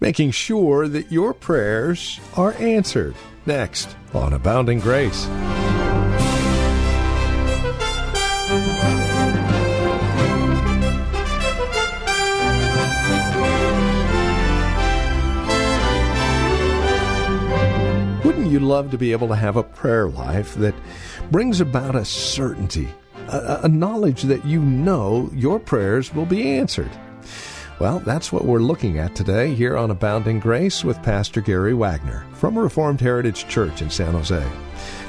making sure that your prayers are answered. Next on Abounding Grace. Wouldn't you love to be able to have a prayer life that brings about a certainty, a knowledge that you know your prayers will be answered? Well, that's what we're looking at today here on Abounding Grace with Pastor Gary Wagner from Reformed Heritage Church in San Jose.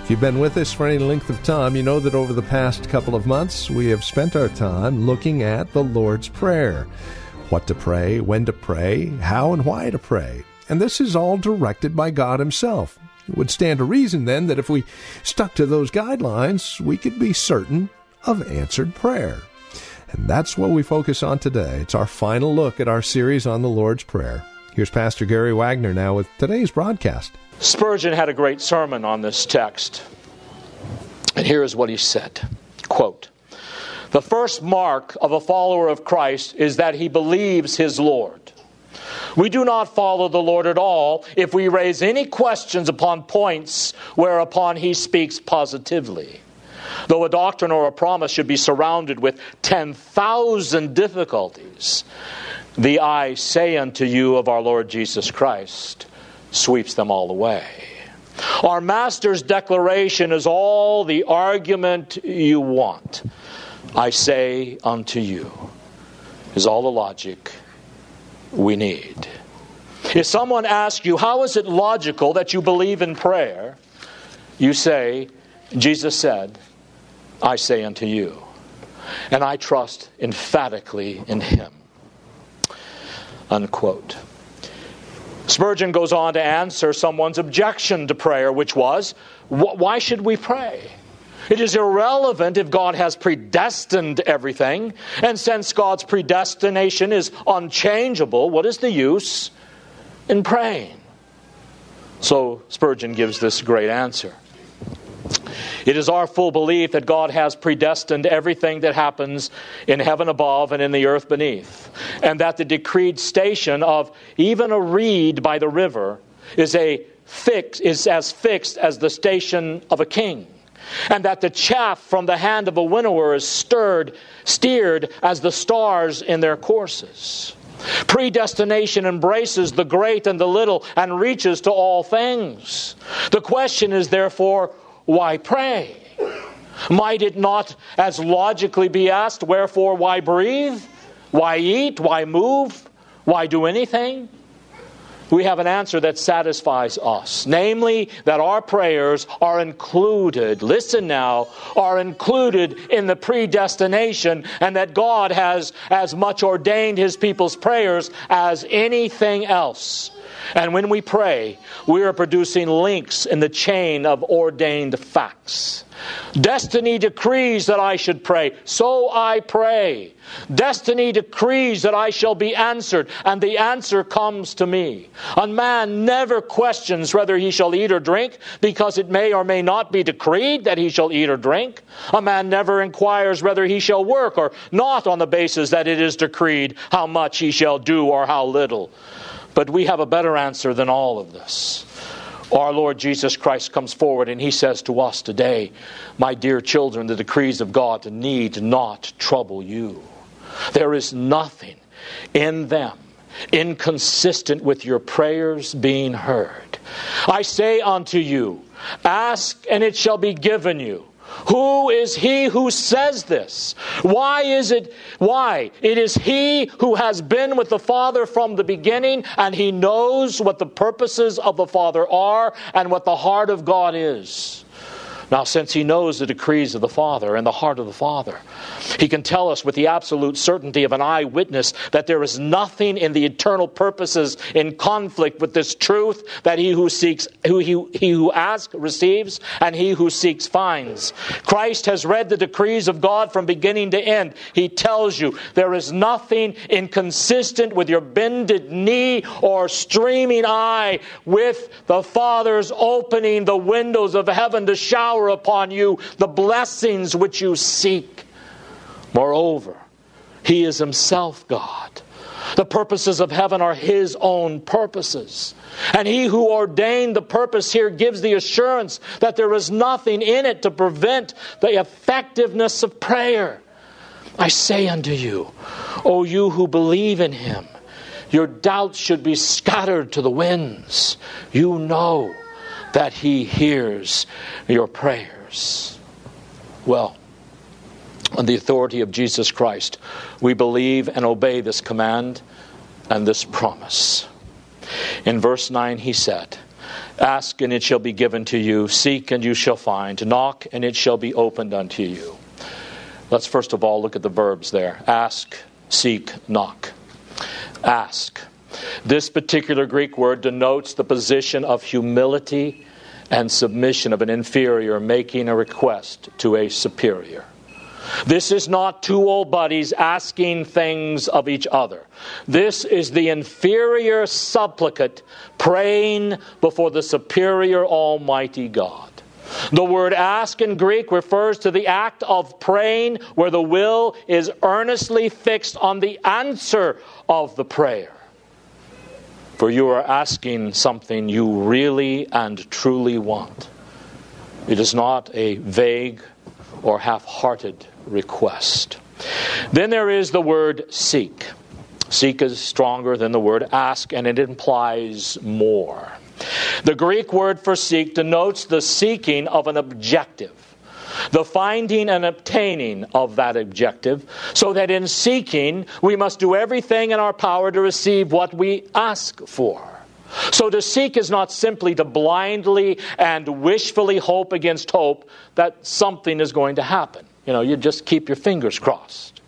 If you've been with us for any length of time, you know that over the past couple of months, we have spent our time looking at the Lord's Prayer, what to pray, when to pray, how and why to pray. And this is all directed by God Himself. It would stand to reason then that if we stuck to those guidelines, we could be certain of answered prayer. And that's what we focus on today. It's our final look at our series on the Lord's Prayer. Here's Pastor Gary Wagner now with today's broadcast. Spurgeon had a great sermon on this text. And here is what he said. Quote, "The first mark of a follower of Christ is that he believes his Lord. We do not follow the Lord at all if we raise any questions upon points whereupon he speaks positively. Though a doctrine or a promise should be surrounded with 10,000 difficulties, the I say unto you of our Lord Jesus Christ sweeps them all away. Our Master's declaration is all the argument you want. I say unto you is all the logic we need." If someone asks you, how is it logical that you believe in prayer? You say, Jesus said, I say unto you, and I trust emphatically in him. Unquote. Spurgeon goes on to answer someone's objection to prayer, which was, why should we pray? It is irrelevant if God has predestined everything, and since God's predestination is unchangeable, what is the use in praying? So Spurgeon gives this great answer. It is our full belief that God has predestined everything that happens in heaven above and in the earth beneath, and that the decreed station of even a reed by the river is as fixed as the station of a king, and that the chaff from the hand of a winnower is steered as the stars in their courses. Predestination embraces the great and the little and reaches to all things. The question is therefore, why pray? Might it not as logically be asked, wherefore, why breathe? Why eat? Why move? Why do anything? We have an answer that satisfies us, namely that our prayers are included, listen now, are included in the predestination, and that God has as much ordained His people's prayers as anything else. And when we pray, we are producing links in the chain of ordained facts. Destiny decrees that I should pray, so I pray. Destiny decrees that I shall be answered, and the answer comes to me. A man never questions whether he shall eat or drink, because it may or may not be decreed that he shall eat or drink. A man never inquires whether he shall work or not, on the basis that it is decreed how much he shall do or how little. But we have a better answer than all of this. Our Lord Jesus Christ comes forward and He says to us today, my dear children, the decrees of God need not trouble you. There is nothing in them inconsistent with your prayers being heard. I say unto you, ask and it shall be given you. Who is he who says this? Why is it? Why? It is he who has been with the Father from the beginning, and he knows what the purposes of the Father are and what the heart of God is. Now, since he knows the decrees of the Father and the heart of the Father, he can tell us with the absolute certainty of an eyewitness that there is nothing in the eternal purposes in conflict with this truth that he who asks receives, and he who seeks finds. Christ has read the decrees of God from beginning to end. He tells you there is nothing inconsistent with your bended knee or streaming eye with the Father's opening the windows of heaven to shower upon you the blessings which you seek. Moreover, He is Himself God. The purposes of heaven are His own purposes. And He who ordained the purpose here gives the assurance that there is nothing in it to prevent the effectiveness of prayer. I say unto you, O you who believe in Him, your doubts should be scattered to the winds. You know that He hears your prayers. Well, on the authority of Jesus Christ, we believe and obey this command and this promise. In verse 9 he said, Ask and it shall be given to you, seek and you shall find, knock and it shall be opened unto you. Let's first of all look at the verbs there. Ask, seek, knock. Ask. This particular Greek word denotes the position of humility and submission of an inferior making a request to a superior. This is not two old buddies asking things of each other. This is the inferior supplicant praying before the superior Almighty God. The word ask in Greek refers to the act of praying where the will is earnestly fixed on the answer of the prayer. For you are asking something you really and truly want. It is not a vague or half-hearted request. Then there is the word seek. Seek is stronger than the word ask, and it implies more. The Greek word for seek denotes the seeking of an objective, the finding and obtaining of that objective, so that in seeking we must do everything in our power to receive what we ask for. So to seek is not simply to blindly and wishfully hope against hope that something is going to happen. You just keep your fingers crossed.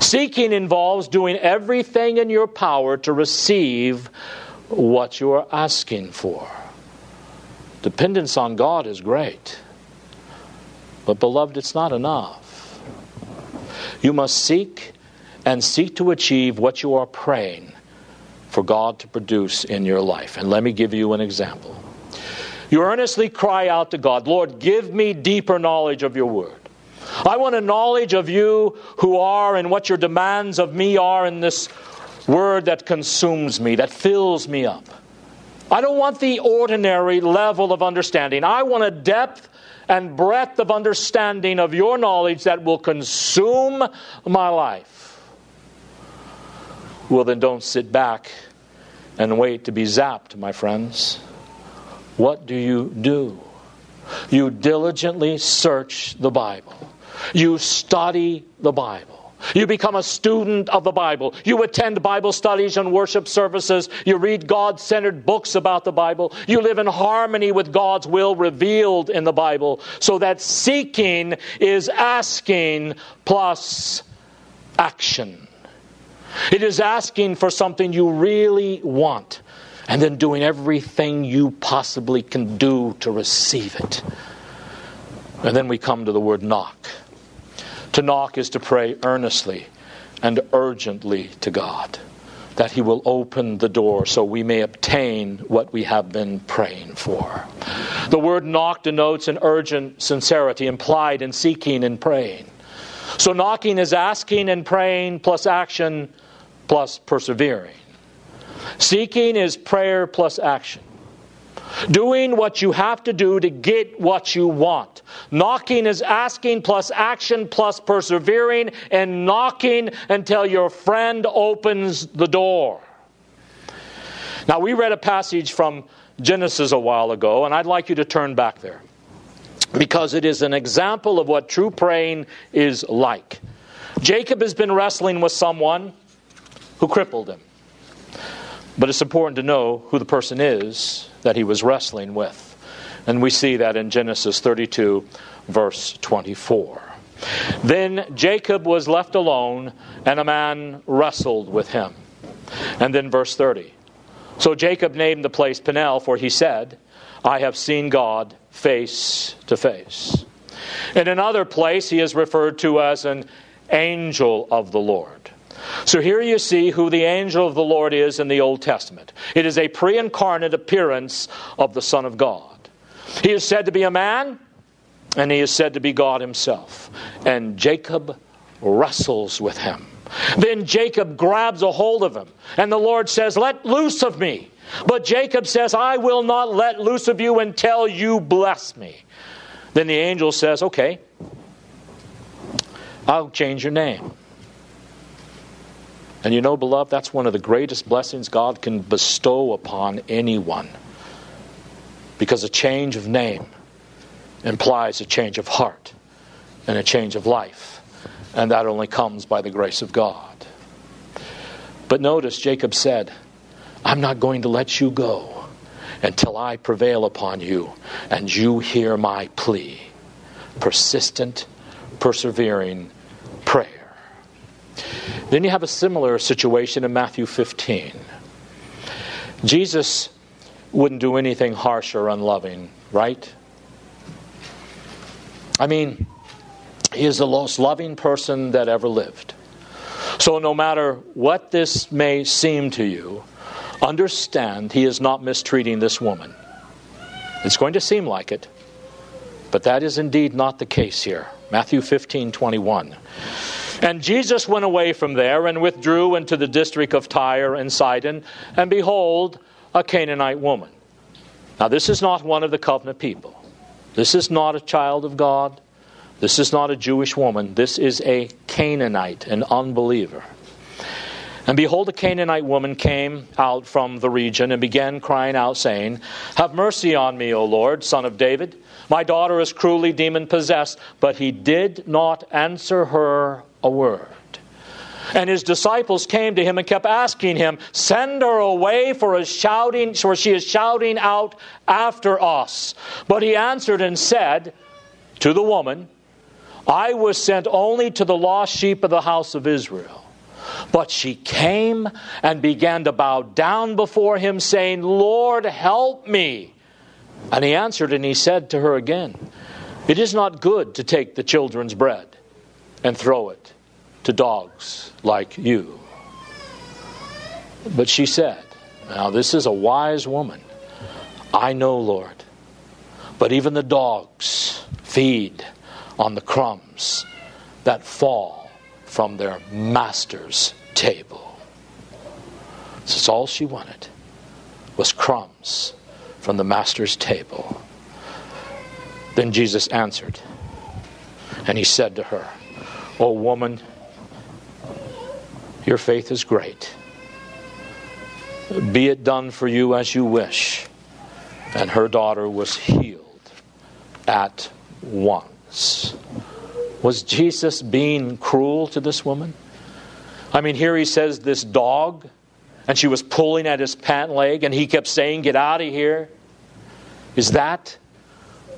Seeking involves doing everything in your power to receive what you are asking for. Dependence on God is great. But beloved, it's not enough. You must seek and seek to achieve what you are praying for God to produce in your life. And let me give you an example. You earnestly cry out to God, Lord, give me deeper knowledge of your word. I want a knowledge of you who are and what your demands of me are in this word that consumes me, that fills me up. I don't want the ordinary level of understanding. I want a depth and breadth of understanding of your knowledge that will consume my life. Well, then don't sit back and wait to be zapped, my friends. What do? You diligently search the Bible. You study the Bible. You become a student of the Bible. You attend Bible studies and worship services. You read God-centered books about the Bible. You live in harmony with God's will revealed in the Bible. So that seeking is asking plus action. It is asking for something you really want and then doing everything you possibly can do to receive it. And then we come to the word knock. To knock is to pray earnestly and urgently to God that He will open the door so we may obtain what we have been praying for. The word knock denotes an urgent sincerity implied in seeking and praying. So knocking is asking and praying plus action plus persevering. Seeking is prayer plus action. Doing what you have to do to get what you want. Knocking is asking plus action plus persevering and knocking until your friend opens the door. Now we read a passage from Genesis a while ago, and I'd like you to turn back there, because it is an example of what true praying is like. Jacob has been wrestling with someone who crippled him. But it's important to know who the person is that he was wrestling with. And we see that in Genesis 32, verse 24. Then Jacob was left alone, and a man wrestled with him. And then verse 30. So Jacob named the place Peniel, for he said, I have seen God face to face. In another place, he is referred to as an angel of the Lord. So here you see who the angel of the Lord is in the Old Testament. It is a pre-incarnate appearance of the Son of God. He is said to be a man, and he is said to be God Himself. And Jacob wrestles with him. Then Jacob grabs a hold of him, and the Lord says, "Let loose of me." But Jacob says, "I will not let loose of you until you bless me." Then the angel says, "Okay, I'll change your name." And you know, beloved, that's one of the greatest blessings God can bestow upon anyone. Because a change of name implies a change of heart and a change of life. And that only comes by the grace of God. But notice, Jacob said, "I'm not going to let you go until I prevail upon you and you hear my plea." Persistent, persevering prayer. Then you have a similar situation in Matthew 15. Jesus wouldn't do anything harsh or unloving, right? I mean, he is the most loving person that ever lived. So no matter what this may seem to you, understand he is not mistreating this woman. It's going to seem like it, but that is indeed not the case here. Matthew 15:21. And Jesus went away from there and withdrew into the district of Tyre and Sidon, and behold, a Canaanite woman. Now, this is not one of the covenant people. This is not a child of God. This is not a Jewish woman. This is a Canaanite, an unbeliever. And behold, a Canaanite woman came out from the region and began crying out, saying, "Have mercy on me, O Lord, Son of David. My daughter is cruelly demon-possessed." But he did not answer her a word. And his disciples came to him and kept asking him, "Send her away, for she is shouting out after us." But he answered and said to the woman, "I was sent only to the lost sheep of the house of Israel." But she came and began to bow down before him, saying, "Lord, help me." And he answered and he said to her again, "It is not good to take the children's bread and throw it to dogs like you." But she said, now this is a wise woman, "I know, Lord, but even the dogs feed on the crumbs that fall from their master's table." So all she wanted was crumbs from the master's table. Then Jesus answered and he said to her, "O woman, your faith is great. Be it done for you as you wish." And her daughter was healed at once. Was Jesus being cruel to this woman? I mean, here he says this dog, and she was pulling at his pant leg, and he kept saying, "Get out of here." Is that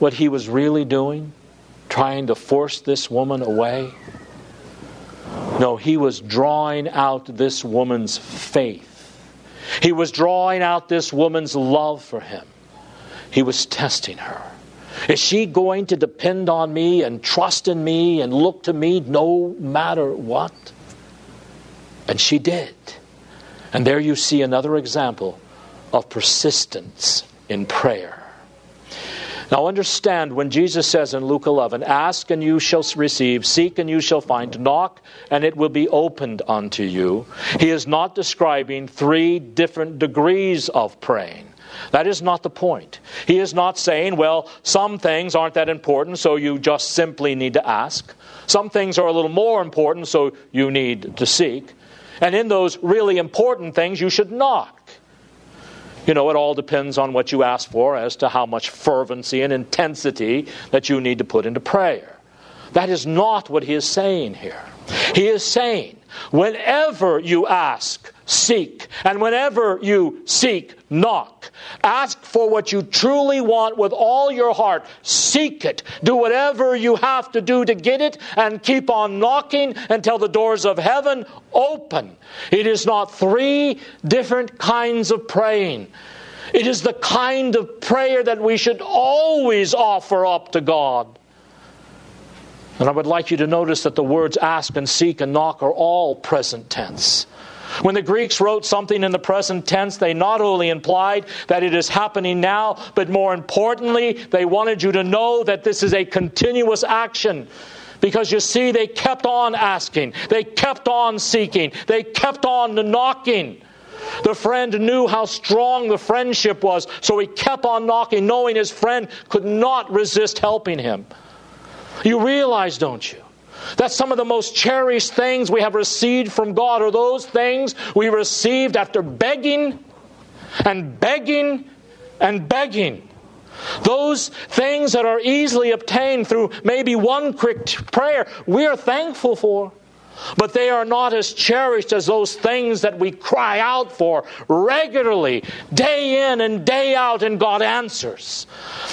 what he was really doing? Trying to force this woman away? No, he was drawing out this woman's faith. He was drawing out this woman's love for him. He was testing her. Is she going to depend on me and trust in me and look to me no matter what? And she did. And there you see another example of persistence in prayer. Now understand, when Jesus says in Luke 11, "Ask and you shall receive, seek and you shall find, knock and it will be opened unto you," he is not describing 3 different degrees of praying. That is not the point. He is not saying, well, some things aren't that important, so you just simply need to ask. Some things are a little more important, so you need to seek. And in those really important things, you should knock. You know, it all depends on what you ask for as to how much fervency and intensity that you need to put into prayer. That is not what he is saying here. He is saying, whenever you ask, seek. And whenever you seek, knock. Ask for what you truly want with all your heart. Seek it. Do whatever you have to do to get it and keep on knocking until the doors of heaven open. It is not 3 different kinds of praying. It is the kind of prayer that we should always offer up to God. And I would like you to notice that the words ask and seek and knock are all present tense. When the Greeks wrote something in the present tense, they not only implied that it is happening now, but more importantly, they wanted you to know that this is a continuous action. Because you see, they kept on asking. They kept on seeking. They kept on knocking. The friend knew how strong the friendship was, so he kept on knocking, knowing his friend could not resist helping him. You realize, don't you, that some of the most cherished things we have received from God are those things we received after begging and begging and begging. Those things that are easily obtained through maybe one quick prayer, we are thankful for. But they are not as cherished as those things that we cry out for regularly, day in and day out, and God answers.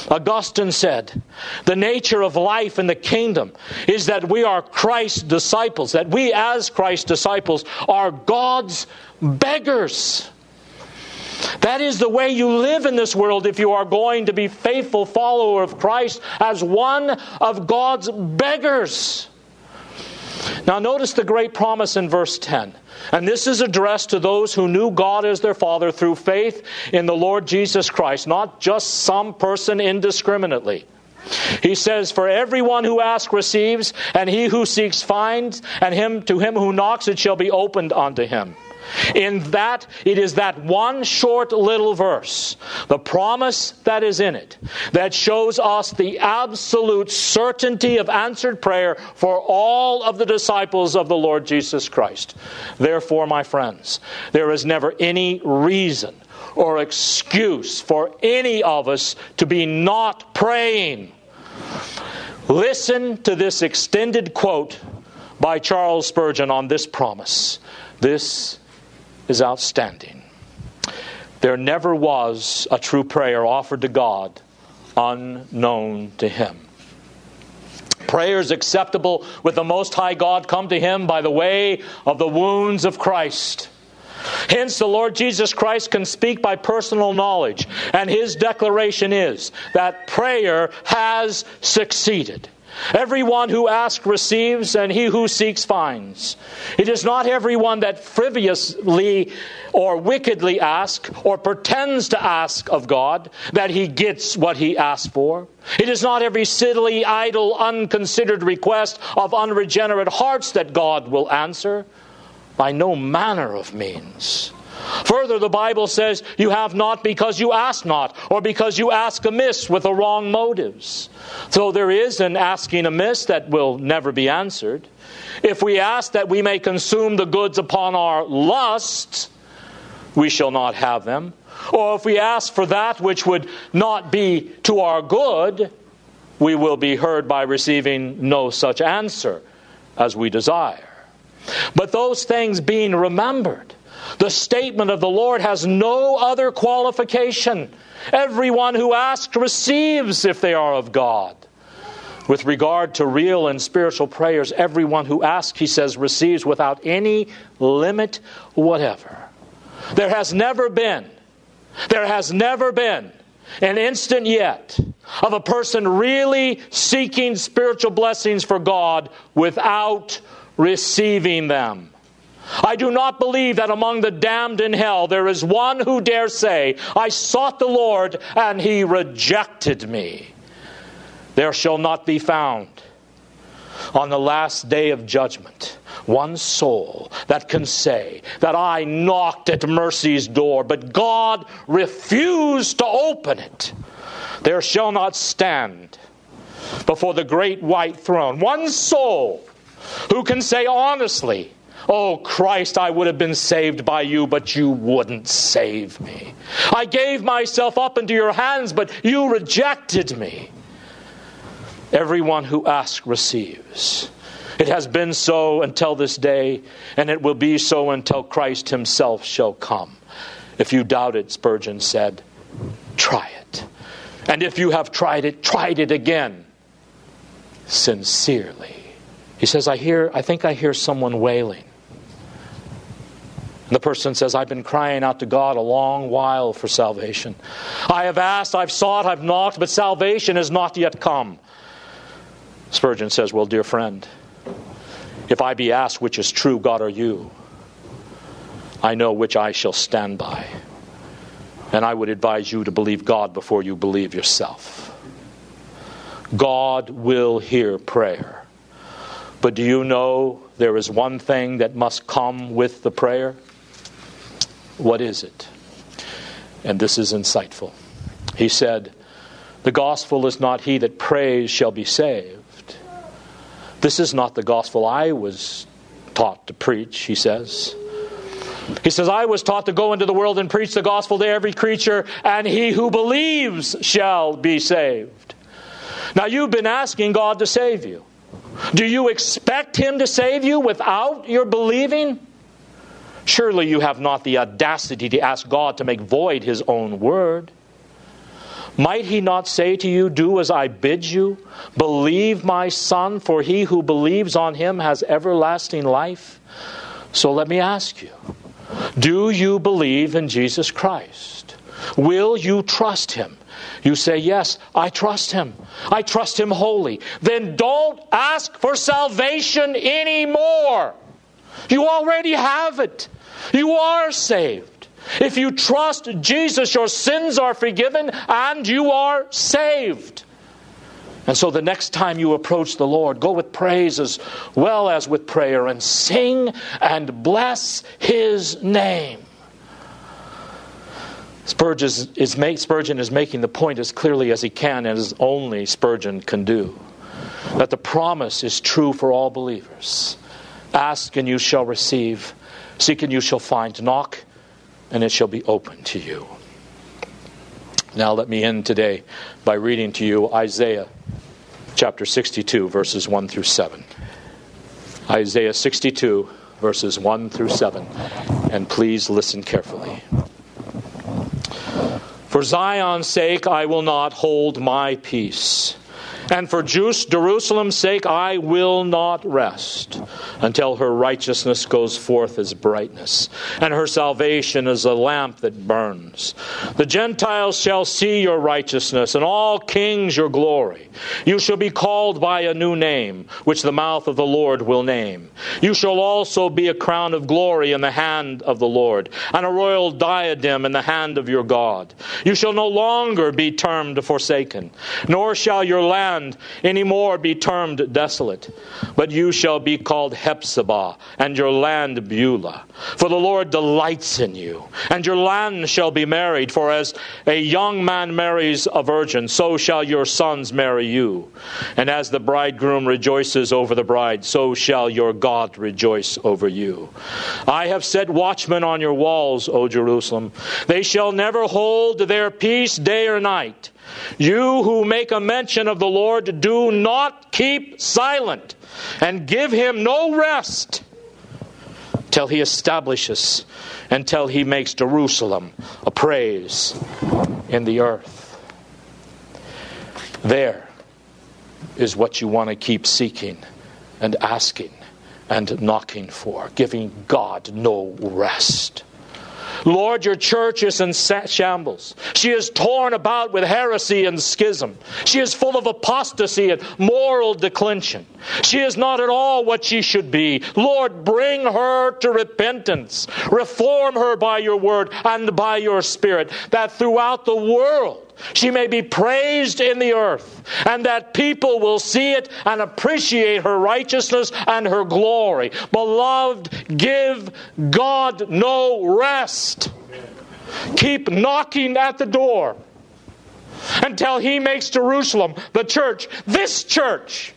Augustine said, the nature of life in the kingdom is that we are Christ's disciples, that we as Christ's disciples are God's beggars. That is the way you live in this world if you are going to be faithful follower of Christ as one of God's beggars. Now notice the great promise in verse 10. And this is addressed to those who knew God as their Father through faith in the Lord Jesus Christ, not just some person indiscriminately. He says, for everyone who asks receives, and he who seeks finds, and to him who knocks it shall be opened unto him. In that, it is that one short little verse, the promise that is in it, that shows us the absolute certainty of answered prayer for all of the disciples of the Lord Jesus Christ. Therefore, my friends, there is never any reason or excuse for any of us to be not praying. Listen to this extended quote by Charles Spurgeon on this promise. This is outstanding. There never was a true prayer offered to God unknown to Him. Prayers acceptable with the Most High God come to Him by the way of the wounds of Christ. Hence, the Lord Jesus Christ can speak by personal knowledge, and His declaration is that prayer has succeeded. Everyone who asks receives, and he who seeks finds. It is not everyone that frivolously or wickedly asks or pretends to ask of God that he gets what he asks for. It is not every silly, idle, unconsidered request of unregenerate hearts that God will answer by no manner of means. Further, the Bible says, you have not because you ask not, or because you ask amiss with the wrong motives. So there is an asking amiss that will never be answered. If we ask that we may consume the goods upon our lust, we shall not have them. Or if we ask for that which would not be to our good, we will be heard by receiving no such answer as we desire. But those things being remembered, the statement of the Lord has no other qualification. Everyone who asks receives if they are of God. With regard to real and spiritual prayers, everyone who asks, he says, receives without any limit whatever. There has never been an instant yet of a person really seeking spiritual blessings for God without receiving them. I do not believe that among the damned in hell there is one who dare say, I sought the Lord and He rejected me. There shall not be found on the last day of judgment one soul that can say that I knocked at mercy's door, but God refused to open it. There shall not stand before the great white throne one soul who can say honestly, oh, Christ, I would have been saved by you, but you wouldn't save me. I gave myself up into your hands, but you rejected me. Everyone who asks receives. It has been so until this day, and it will be so until Christ Himself shall come. If you doubt it, Spurgeon said, try it. And if you have tried it again, sincerely. He says, I think I hear someone wailing. And the person says, I've been crying out to God a long while for salvation. I have asked, I've sought, I've knocked, but salvation has not yet come. Spurgeon says, well, dear friend, if I be asked which is true, God or you, I know which I shall stand by. And I would advise you to believe God before you believe yourself. God will hear prayer. But do you know there is one thing that must come with the prayer? What is it? And this is insightful. He said, the gospel is not he that prays shall be saved. This is not the gospel I was taught to preach, he says. He says, I was taught to go into the world and preach the gospel to every creature, and he who believes shall be saved. Now you've been asking God to save you. Do you expect him to save you without your believing? Surely you have not the audacity to ask God to make void his own word. Might he not say to you, do as I bid you, believe my son, for he who believes on him has everlasting life? So let me ask you, do you believe in Jesus Christ? Will you trust him? You say, yes, I trust him. I trust him wholly. Then don't ask for salvation anymore. You already have it. You are saved. If you trust Jesus, your sins are forgiven and you are saved. And so the next time you approach the Lord, go with praise as well as with prayer and sing and bless his name. Spurgeon is making the point as clearly as he can and as only Spurgeon can do, that the promise is true for all believers. Ask and you shall receive. Seek and you shall find. Knock and it shall be open to you. Now let me end today by reading to you Isaiah chapter 62, verses 1 through 7. Isaiah 62, verses 1 through 7. And please listen carefully. For Zion's sake I will not hold my peace, and for Jerusalem's sake I will not rest, until her righteousness goes forth as brightness, and her salvation as a lamp that burns. The Gentiles shall see your righteousness, and all kings your glory. You shall be called by a new name, which the mouth of the Lord will name. You shall also be a crown of glory in the hand of the Lord, and a royal diadem in the hand of your God. You shall no longer be termed forsaken, nor shall your land any more be termed desolate, but you shall be called Hephzibah, and your land Beulah. For the Lord delights in you, and your land shall be married, for as a young man marries a virgin, so shall your sons marry you. And as the bridegroom rejoices over the bride, so shall your God rejoice over you. I have set watchmen on your walls, O Jerusalem. They shall never hold their peace day or night. You who make a mention of the Lord, do not keep silent, and give him no rest till he establishes, until he makes Jerusalem a praise in the earth. There is what you want to keep seeking and asking and knocking for, giving God no rest. Lord, your church is in shambles. She is torn about with heresy and schism. She is full of apostasy and moral declension. She is not at all what she should be. Lord, bring her to repentance. Reform her by your word and by your spirit, that throughout the world she may be praised in the earth, and that people will see it and appreciate her righteousness and her glory. Beloved, give God no rest. Keep knocking at the door until he makes Jerusalem, the church, this church,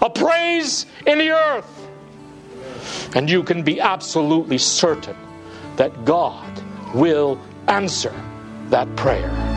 a praise in the earth. And you can be absolutely certain that God will answer that prayer.